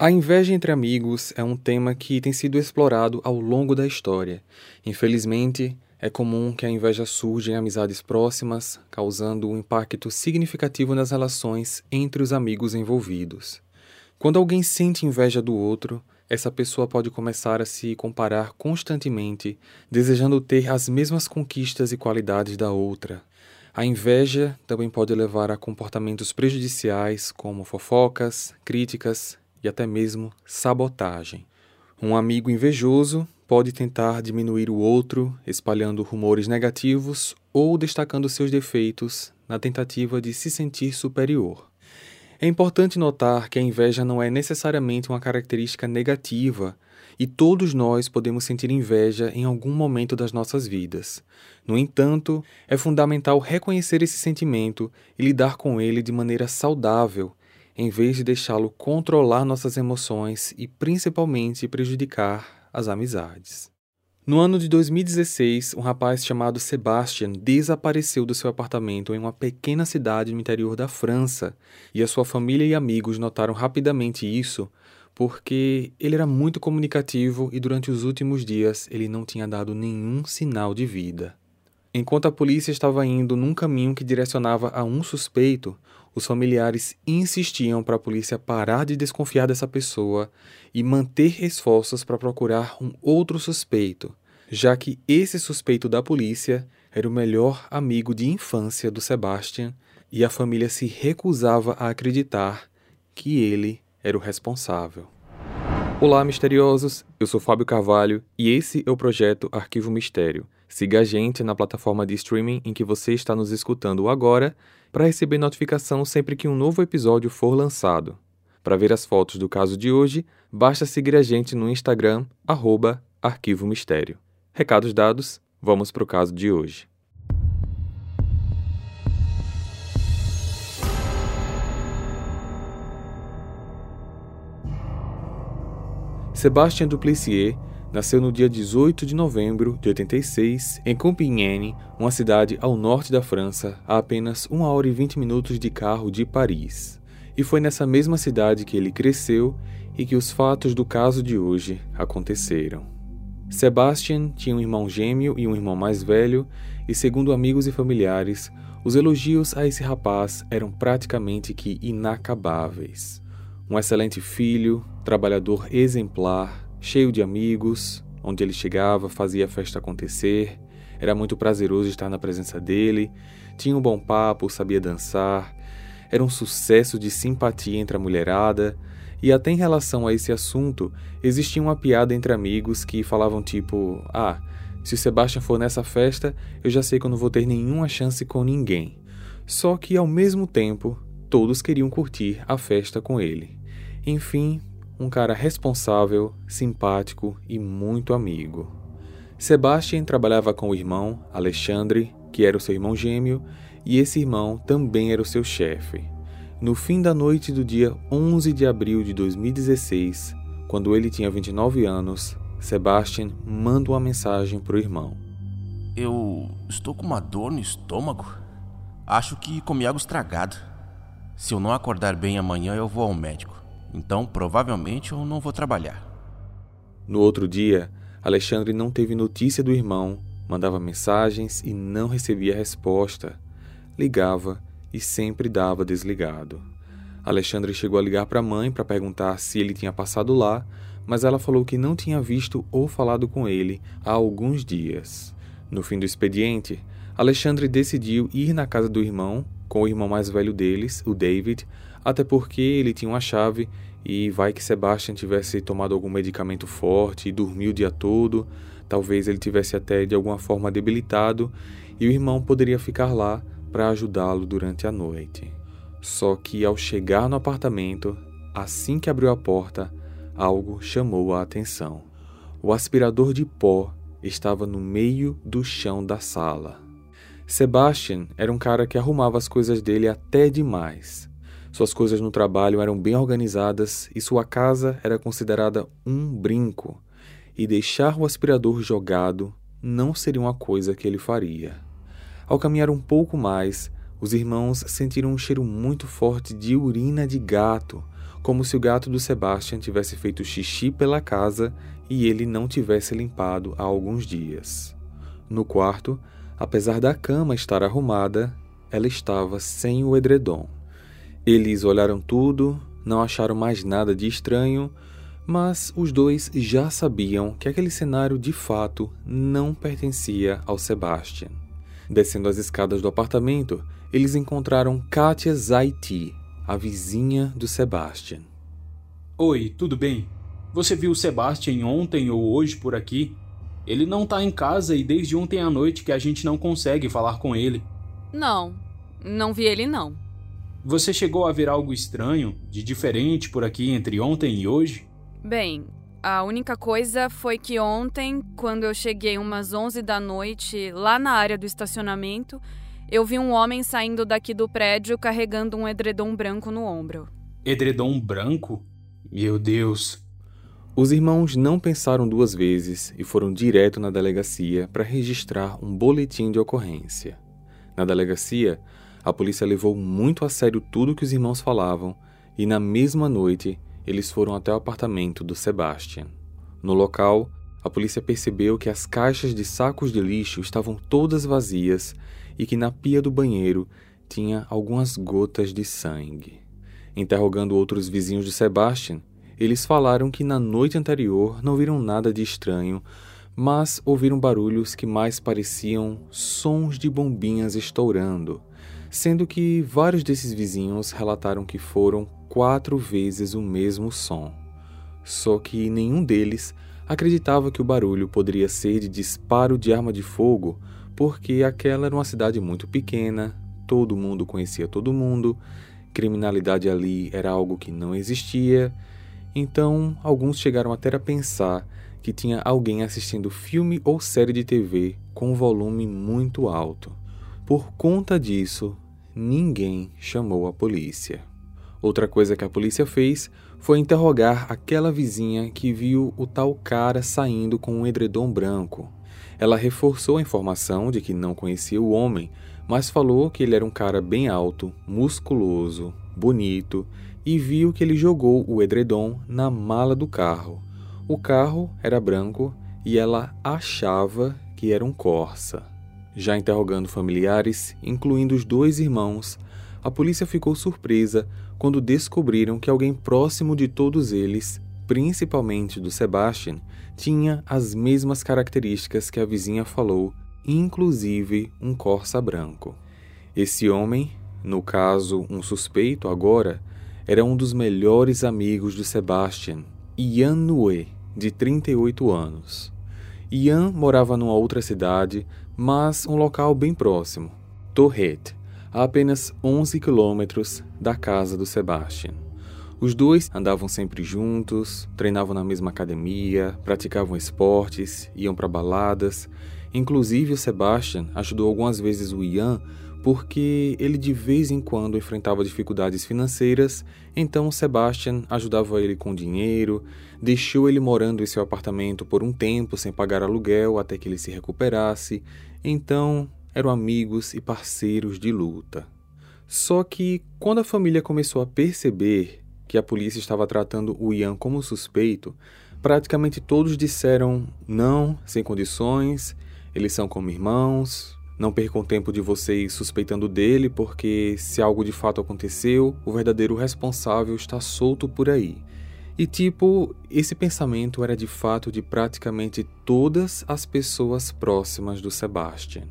A inveja entre amigos é um tema que tem sido explorado ao longo da história. Infelizmente, é comum que a inveja surja em amizades próximas, causando um impacto significativo nas relações entre os amigos envolvidos. Quando alguém sente inveja do outro, essa pessoa pode começar a se comparar constantemente, desejando ter as mesmas conquistas e qualidades da outra. A inveja também pode levar a comportamentos prejudiciais, como fofocas, críticas e até mesmo sabotagem. Um amigo invejoso pode tentar diminuir o outro, espalhando rumores negativos ou destacando seus defeitos na tentativa de se sentir superior. É importante notar que a inveja não é necessariamente uma característica negativa e todos nós podemos sentir inveja em algum momento das nossas vidas. No entanto, é fundamental reconhecer esse sentimento e lidar com ele de maneira saudável, em vez de deixá-lo controlar nossas emoções e, principalmente, prejudicar as amizades. No ano de 2016, um rapaz chamado Sébastien desapareceu do seu apartamento em uma pequena cidade no interior da França, e a sua família e amigos notaram rapidamente isso porque ele era muito comunicativo e durante os últimos dias ele não tinha dado nenhum sinal de vida. Enquanto a polícia estava indo num caminho que direcionava a um suspeito, os familiares insistiam para a polícia parar de desconfiar dessa pessoa e manter esforços para procurar um outro suspeito, já que esse suspeito da polícia era o melhor amigo de infância do Sébastien e a família se recusava a acreditar que ele era o responsável. Olá, misteriosos! Eu sou Fábio Carvalho e esse é o projeto Arquivo Mistério. Siga a gente na plataforma de streaming em que você está nos escutando agora para receber notificação sempre que um novo episódio for lançado. Para ver as fotos do caso de hoje, basta seguir a gente no Instagram, @arquivomistério. Recados dados, vamos para o caso de hoje. Sébastien Duplessier nasceu no dia 18 de novembro de 86, em Compiègne, uma cidade ao norte da França, a apenas 1 hora e 20 minutos de carro de Paris. E foi nessa mesma cidade que ele cresceu e que os fatos do caso de hoje aconteceram. Sébastien tinha um irmão gêmeo e um irmão mais velho, e segundo amigos e familiares, os elogios a esse rapaz eram praticamente que inacabáveis. Um excelente filho, trabalhador exemplar, cheio de amigos, onde ele chegava, fazia a festa acontecer, era muito prazeroso estar na presença dele, tinha um bom papo, sabia dançar, era um sucesso de simpatia entre a mulherada, e até em relação a esse assunto, existia uma piada entre amigos que falavam tipo, se o Sébastien for nessa festa, eu já sei que eu não vou ter nenhuma chance com ninguém. Só que, ao mesmo tempo, todos queriam curtir a festa com ele. Enfim, um cara responsável, simpático e muito amigo. Sébastien trabalhava com o irmão, Alexandre, que era o seu irmão gêmeo, e esse irmão também era o seu chefe. No fim da noite do dia 11 de abril de 2016, quando ele tinha 29 anos, Sébastien manda uma mensagem para o irmão. Eu estou com uma dor no estômago. Acho que comi algo estragado. Se eu não acordar bem amanhã, eu vou ao médico. Então, provavelmente, eu não vou trabalhar. No outro dia, Alexandre não teve notícia do irmão, mandava mensagens e não recebia resposta. Ligava e sempre dava desligado. Alexandre chegou a ligar para a mãe para perguntar se ele tinha passado lá, mas ela falou que não tinha visto ou falado com ele há alguns dias. No fim do expediente, Alexandre decidiu ir na casa do irmão, com o irmão mais velho deles, o David, até porque ele tinha uma chave e vai que Sébastien tivesse tomado algum medicamento forte e dormiu o dia todo, talvez ele tivesse até de alguma forma debilitado e o irmão poderia ficar lá para ajudá-lo durante a noite. Só que ao chegar no apartamento, assim que abriu a porta, algo chamou a atenção. O aspirador de pó estava no meio do chão da sala. Sébastien era um cara que arrumava as coisas dele até demais. Suas coisas no trabalho eram bem organizadas e sua casa era considerada um brinco. E deixar o aspirador jogado não seria uma coisa que ele faria. Ao caminhar um pouco mais, os irmãos sentiram um cheiro muito forte de urina de gato, como se o gato do Sébastien tivesse feito xixi pela casa e ele não tivesse limpado há alguns dias. No quarto, apesar da cama estar arrumada, ela estava sem o edredom. Eles olharam tudo, não acharam mais nada de estranho, mas os dois já sabiam que aquele cenário de fato não pertencia ao Sébastien. Descendo as escadas do apartamento, eles encontraram Katia Zaiti, a vizinha do Sébastien. Oi, tudo bem? Você viu o Sébastien ontem ou hoje por aqui? Ele não tá em casa e desde ontem à noite que a gente não consegue falar com ele. Não, não vi ele não. Você chegou a ver algo estranho, de diferente por aqui entre ontem e hoje? Bem, a única coisa foi que ontem, quando eu cheguei umas 11 da noite, lá na área do estacionamento, eu vi um homem saindo daqui do prédio carregando um edredom branco no ombro. Edredom branco? Meu Deus! Os irmãos não pensaram duas vezes e foram direto na delegacia para registrar um boletim de ocorrência. Na delegacia, a polícia levou muito a sério tudo que os irmãos falavam e na mesma noite eles foram até o apartamento do Sébastien. No local, a polícia percebeu que as caixas de sacos de lixo estavam todas vazias e que na pia do banheiro tinha algumas gotas de sangue. Interrogando outros vizinhos de Sébastien, eles falaram que na noite anterior não viram nada de estranho, mas ouviram barulhos que mais pareciam sons de bombinhas estourando, sendo que vários desses vizinhos relataram que foram 4 vezes o mesmo som. Só que nenhum deles acreditava que o barulho poderia ser de disparo de arma de fogo, porque aquela era uma cidade muito pequena, todo mundo conhecia todo mundo, criminalidade ali era algo que não existia, então alguns chegaram até a pensar que tinha alguém assistindo filme ou série de TV com um volume muito alto. Por conta disso, ninguém chamou a polícia. Outra coisa que a polícia fez foi interrogar aquela vizinha que viu o tal cara saindo com um edredom branco. Ela reforçou a informação de que não conhecia o homem, mas falou que ele era um cara bem alto, musculoso, bonito e viu que ele jogou o edredom na mala do carro. O carro era branco e ela achava que era um Corsa. Já interrogando familiares, incluindo os 2 irmãos, a polícia ficou surpresa quando descobriram que alguém próximo de todos eles, principalmente do Sébastien, tinha as mesmas características que a vizinha falou, inclusive um Corsa branco. Esse homem, no caso um suspeito agora, era um dos melhores amigos do Sébastien, Ian Noe, de 38 anos. Ian morava numa outra cidade, mas um local bem próximo, Torret, a apenas 11 quilômetros da casa do Sébastien. Os 2 andavam sempre juntos, treinavam na mesma academia, praticavam esportes, iam para baladas. Inclusive o Sébastien ajudou algumas vezes o Ian porque ele de vez em quando enfrentava dificuldades financeiras, então o Sébastien ajudava ele com dinheiro, deixou ele morando em seu apartamento por um tempo sem pagar aluguel até que ele se recuperasse, então eram amigos e parceiros de luta. Só que quando a família começou a perceber que a polícia estava tratando o Ian como suspeito, praticamente todos disseram não, sem condições, eles são como irmãos, não percam tempo de vocês suspeitando dele, porque se algo de fato aconteceu, o verdadeiro responsável está solto por aí. E tipo, esse pensamento era de fato de praticamente todas as pessoas próximas do Sébastien.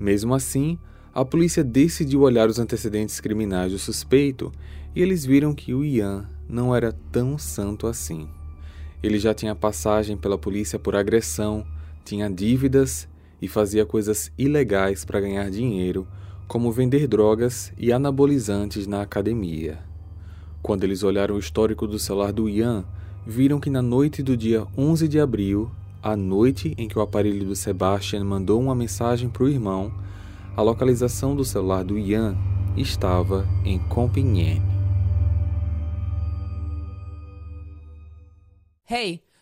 Mesmo assim, a polícia decidiu olhar os antecedentes criminais do suspeito e eles viram que o Ian não era tão santo assim. Ele já tinha passagem pela polícia por agressão, tinha dívidas e fazia coisas ilegais para ganhar dinheiro, como vender drogas e anabolizantes na academia. Quando eles olharam o histórico do celular do Ian, viram que na noite do dia 11 de abril, a noite em que o aparelho do Sébastien mandou uma mensagem para o irmão, a localização do celular do Ian estava em Compiègne. Hey,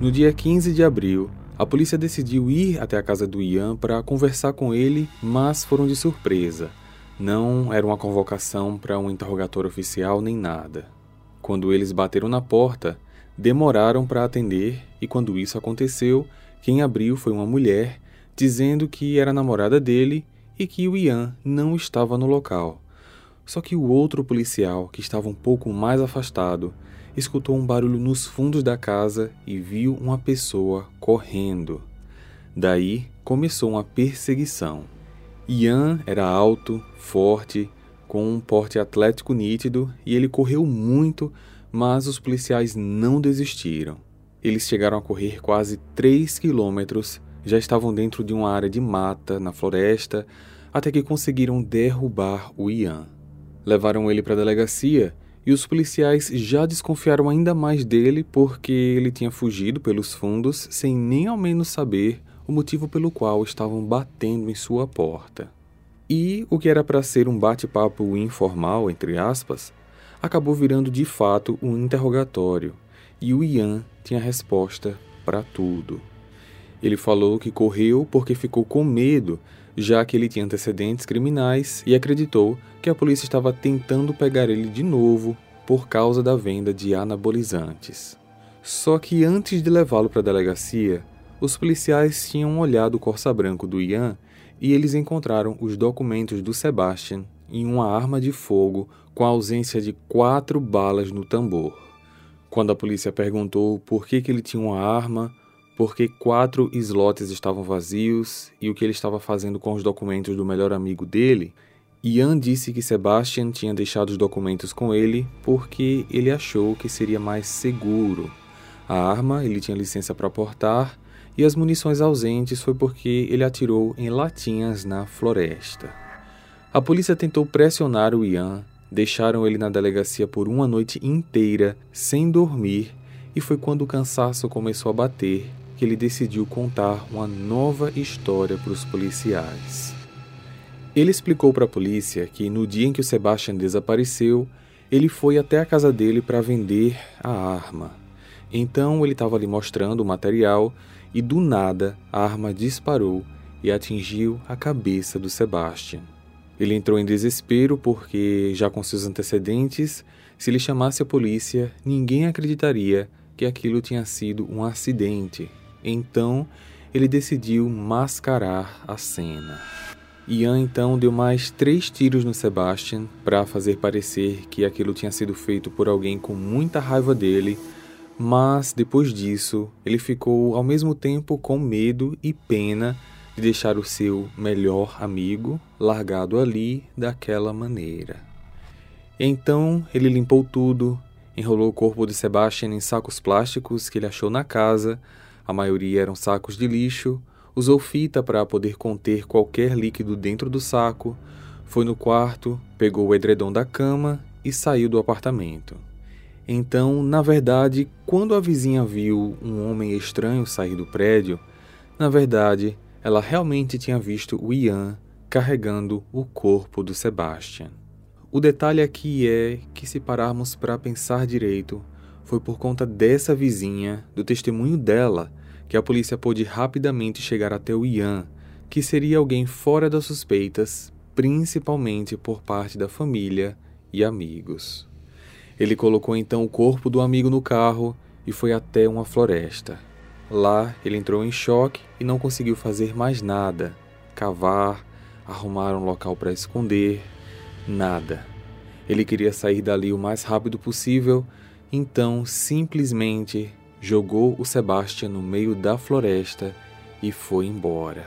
No dia 15 de abril, a polícia decidiu ir até a casa do Ian para conversar com ele, mas foram de surpresa. Não era uma convocação para um interrogatório oficial nem nada. Quando eles bateram na porta, demoraram para atender e quando isso aconteceu, quem abriu foi uma mulher, dizendo que era namorada dele e que o Ian não estava no local. Só que o outro policial, que estava um pouco mais afastado, escutou um barulho nos fundos da casa e viu uma pessoa correndo. Daí, começou uma perseguição. Ian era alto, forte, com um porte atlético nítido e ele correu muito, mas os policiais não desistiram. Eles chegaram a correr quase 3 quilômetros, já estavam dentro de uma área de mata, na floresta, até que conseguiram derrubar o Ian. Levaram ele para a delegacia e os policiais já desconfiaram ainda mais dele porque ele tinha fugido pelos fundos sem nem ao menos saber o motivo pelo qual estavam batendo em sua porta. E o que era para ser um bate-papo informal, entre aspas, acabou virando de fato um interrogatório e o Ian tinha resposta para tudo. Ele falou que correu porque ficou com medo, já que ele tinha antecedentes criminais e acreditou que a polícia estava tentando pegar ele de novo por causa da venda de anabolizantes. Só que antes de levá-lo para a delegacia, os policiais tinham olhado o Corsa branco do Ian e eles encontraram os documentos do Sébastien em uma arma de fogo com a ausência de 4 balas no tambor. Quando a polícia perguntou por que ele tinha uma arma, por que 4 slots estavam vazios e o que ele estava fazendo com os documentos do melhor amigo dele, Ian disse que Sébastien tinha deixado os documentos com ele porque ele achou que seria mais seguro. A arma ele tinha licença para portar e as munições ausentes foi porque ele atirou em latinhas na floresta. A polícia tentou pressionar o Ian, deixaram ele na delegacia por uma noite inteira, sem dormir, e foi quando o cansaço começou a bater que ele decidiu contar uma nova história para os policiais. Ele explicou para a polícia que no dia em que o Sébastien desapareceu, ele foi até a casa dele para vender a arma. Então ele estava ali mostrando o material e do nada a arma disparou e atingiu a cabeça do Sébastien. Ele entrou em desespero porque, já com seus antecedentes, se ele chamasse a polícia, ninguém acreditaria que aquilo tinha sido um acidente. Então ele decidiu mascarar a cena. Ian então deu mais 3 tiros no Sébastien para fazer parecer que aquilo tinha sido feito por alguém com muita raiva dele. Mas, depois disso, ele ficou ao mesmo tempo com medo e pena de deixar o seu melhor amigo largado ali daquela maneira. Então, ele limpou tudo, enrolou o corpo de Sébastien em sacos plásticos que ele achou na casa, a maioria eram sacos de lixo, usou fita para poder conter qualquer líquido dentro do saco, foi no quarto, pegou o edredom da cama e saiu do apartamento. Então, na verdade, quando a vizinha viu um homem estranho sair do prédio, na verdade, ela realmente tinha visto o Ian carregando o corpo do Sébastien. O detalhe aqui é que, se pararmos para pensar direito, foi por conta dessa vizinha, do testemunho dela, que a polícia pôde rapidamente chegar até o Ian, que seria alguém fora das suspeitas, principalmente por parte da família e amigos. Ele colocou então o corpo do amigo no carro e foi até uma floresta. Lá, ele entrou em choque e não conseguiu fazer mais nada. Cavar, arrumar um local para esconder, nada. Ele queria sair dali o mais rápido possível, então simplesmente jogou o Sébastien no meio da floresta e foi embora.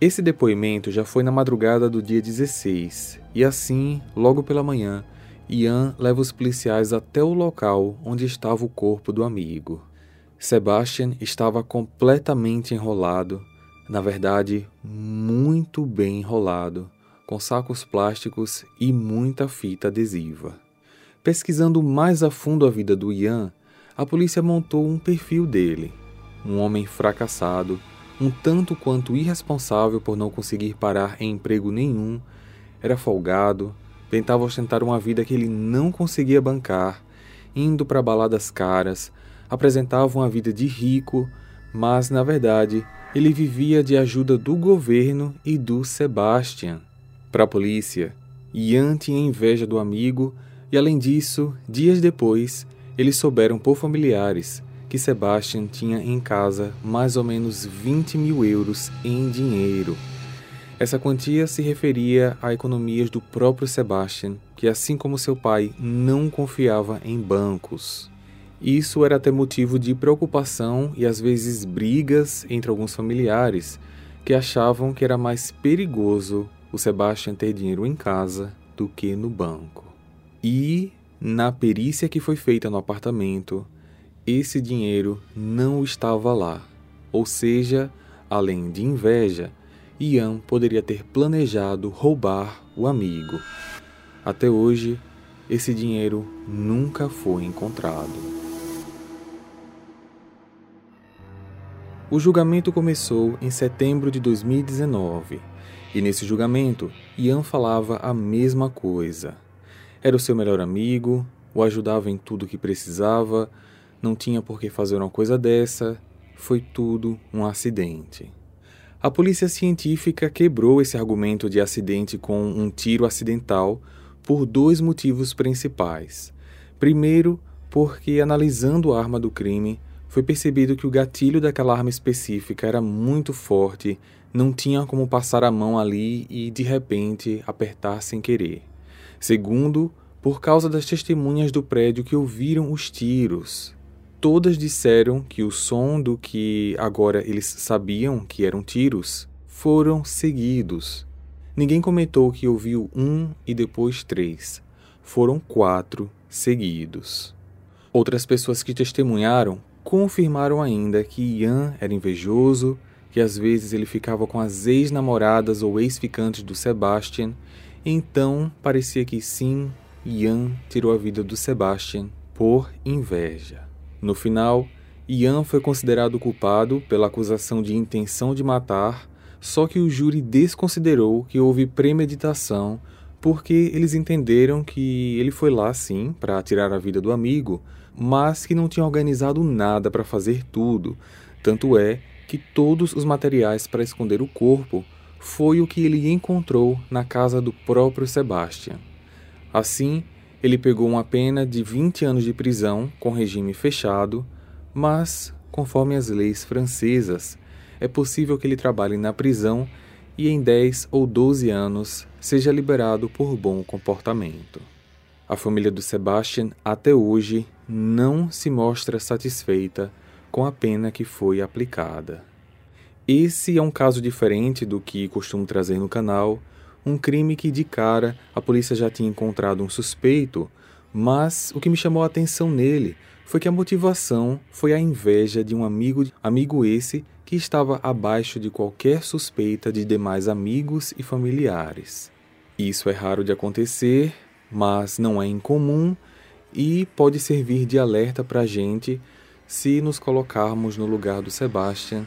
Esse depoimento já foi na madrugada do dia 16 e assim, logo pela manhã, Ian leva os policiais até o local onde estava o corpo do amigo. Sébastien estava completamente enrolado, na verdade, muito bem enrolado, com sacos plásticos e muita fita adesiva. Pesquisando mais a fundo a vida do Ian, a polícia montou um perfil dele. Um homem fracassado, um tanto quanto irresponsável por não conseguir parar em emprego nenhum, era folgado, tentava ostentar uma vida que ele não conseguia bancar, indo para baladas caras, apresentava uma vida de rico, mas, na verdade, ele vivia de ajuda do governo e do Sébastien. Para a polícia, Ian tinha inveja do amigo e, além disso, dias depois, eles souberam por familiares que Sébastien tinha em casa mais ou menos 20 mil euros em dinheiro. Essa quantia se referia a economias do próprio Sébastien, que, assim como seu pai, não confiava em bancos. Isso era até motivo de preocupação e às vezes brigas entre alguns familiares que achavam que era mais perigoso o Sébastien ter dinheiro em casa do que no banco. E, na perícia que foi feita no apartamento, esse dinheiro não estava lá. Ou seja, além de inveja, Ian poderia ter planejado roubar o amigo. Até hoje, esse dinheiro nunca foi encontrado. O julgamento começou em setembro de 2019, e nesse julgamento, Ian falava a mesma coisa. Era o seu melhor amigo, o ajudava em tudo que precisava, não tinha por que fazer uma coisa dessa, foi tudo um acidente. A polícia científica quebrou esse argumento de acidente com um tiro acidental por dois motivos principais. Primeiro, porque analisando a arma do crime, foi percebido que o gatilho daquela arma específica era muito forte, não tinha como passar a mão ali e, de repente, apertar sem querer. Segundo, por causa das testemunhas do prédio que ouviram os tiros. Todas disseram que o som do que agora eles sabiam que eram tiros foram seguidos. Ninguém comentou que ouviu um e depois três. Foram 4 seguidos. Outras pessoas que testemunharam confirmaram ainda que Ian era invejoso, que às vezes ele ficava com as ex-namoradas ou ex-ficantes do Sébastien, então parecia que sim, Ian tirou a vida do Sébastien por inveja. No final, Ian foi considerado culpado pela acusação de intenção de matar, só que o júri desconsiderou que houve premeditação porque eles entenderam que ele foi lá sim para tirar a vida do amigo, mas que não tinha organizado nada para fazer tudo, tanto é que todos os materiais para esconder o corpo foi o que ele encontrou na casa do próprio Sébastien. Assim, ele pegou uma pena de 20 anos de prisão com regime fechado, mas, conforme as leis francesas, é possível que ele trabalhe na prisão e em 10 ou 12 anos seja liberado por bom comportamento. A família do Sébastien, até hoje, não se mostra satisfeita com a pena que foi aplicada. Esse é um caso diferente do que costumo trazer no canal, um crime que de cara a polícia já tinha encontrado um suspeito, mas o que me chamou a atenção nele foi que a motivação foi a inveja de um amigo esse que estava abaixo de qualquer suspeita de demais amigos e familiares. Isso é raro de acontecer, mas não é incomum e pode servir de alerta para a gente se nos colocarmos no lugar do Sébastien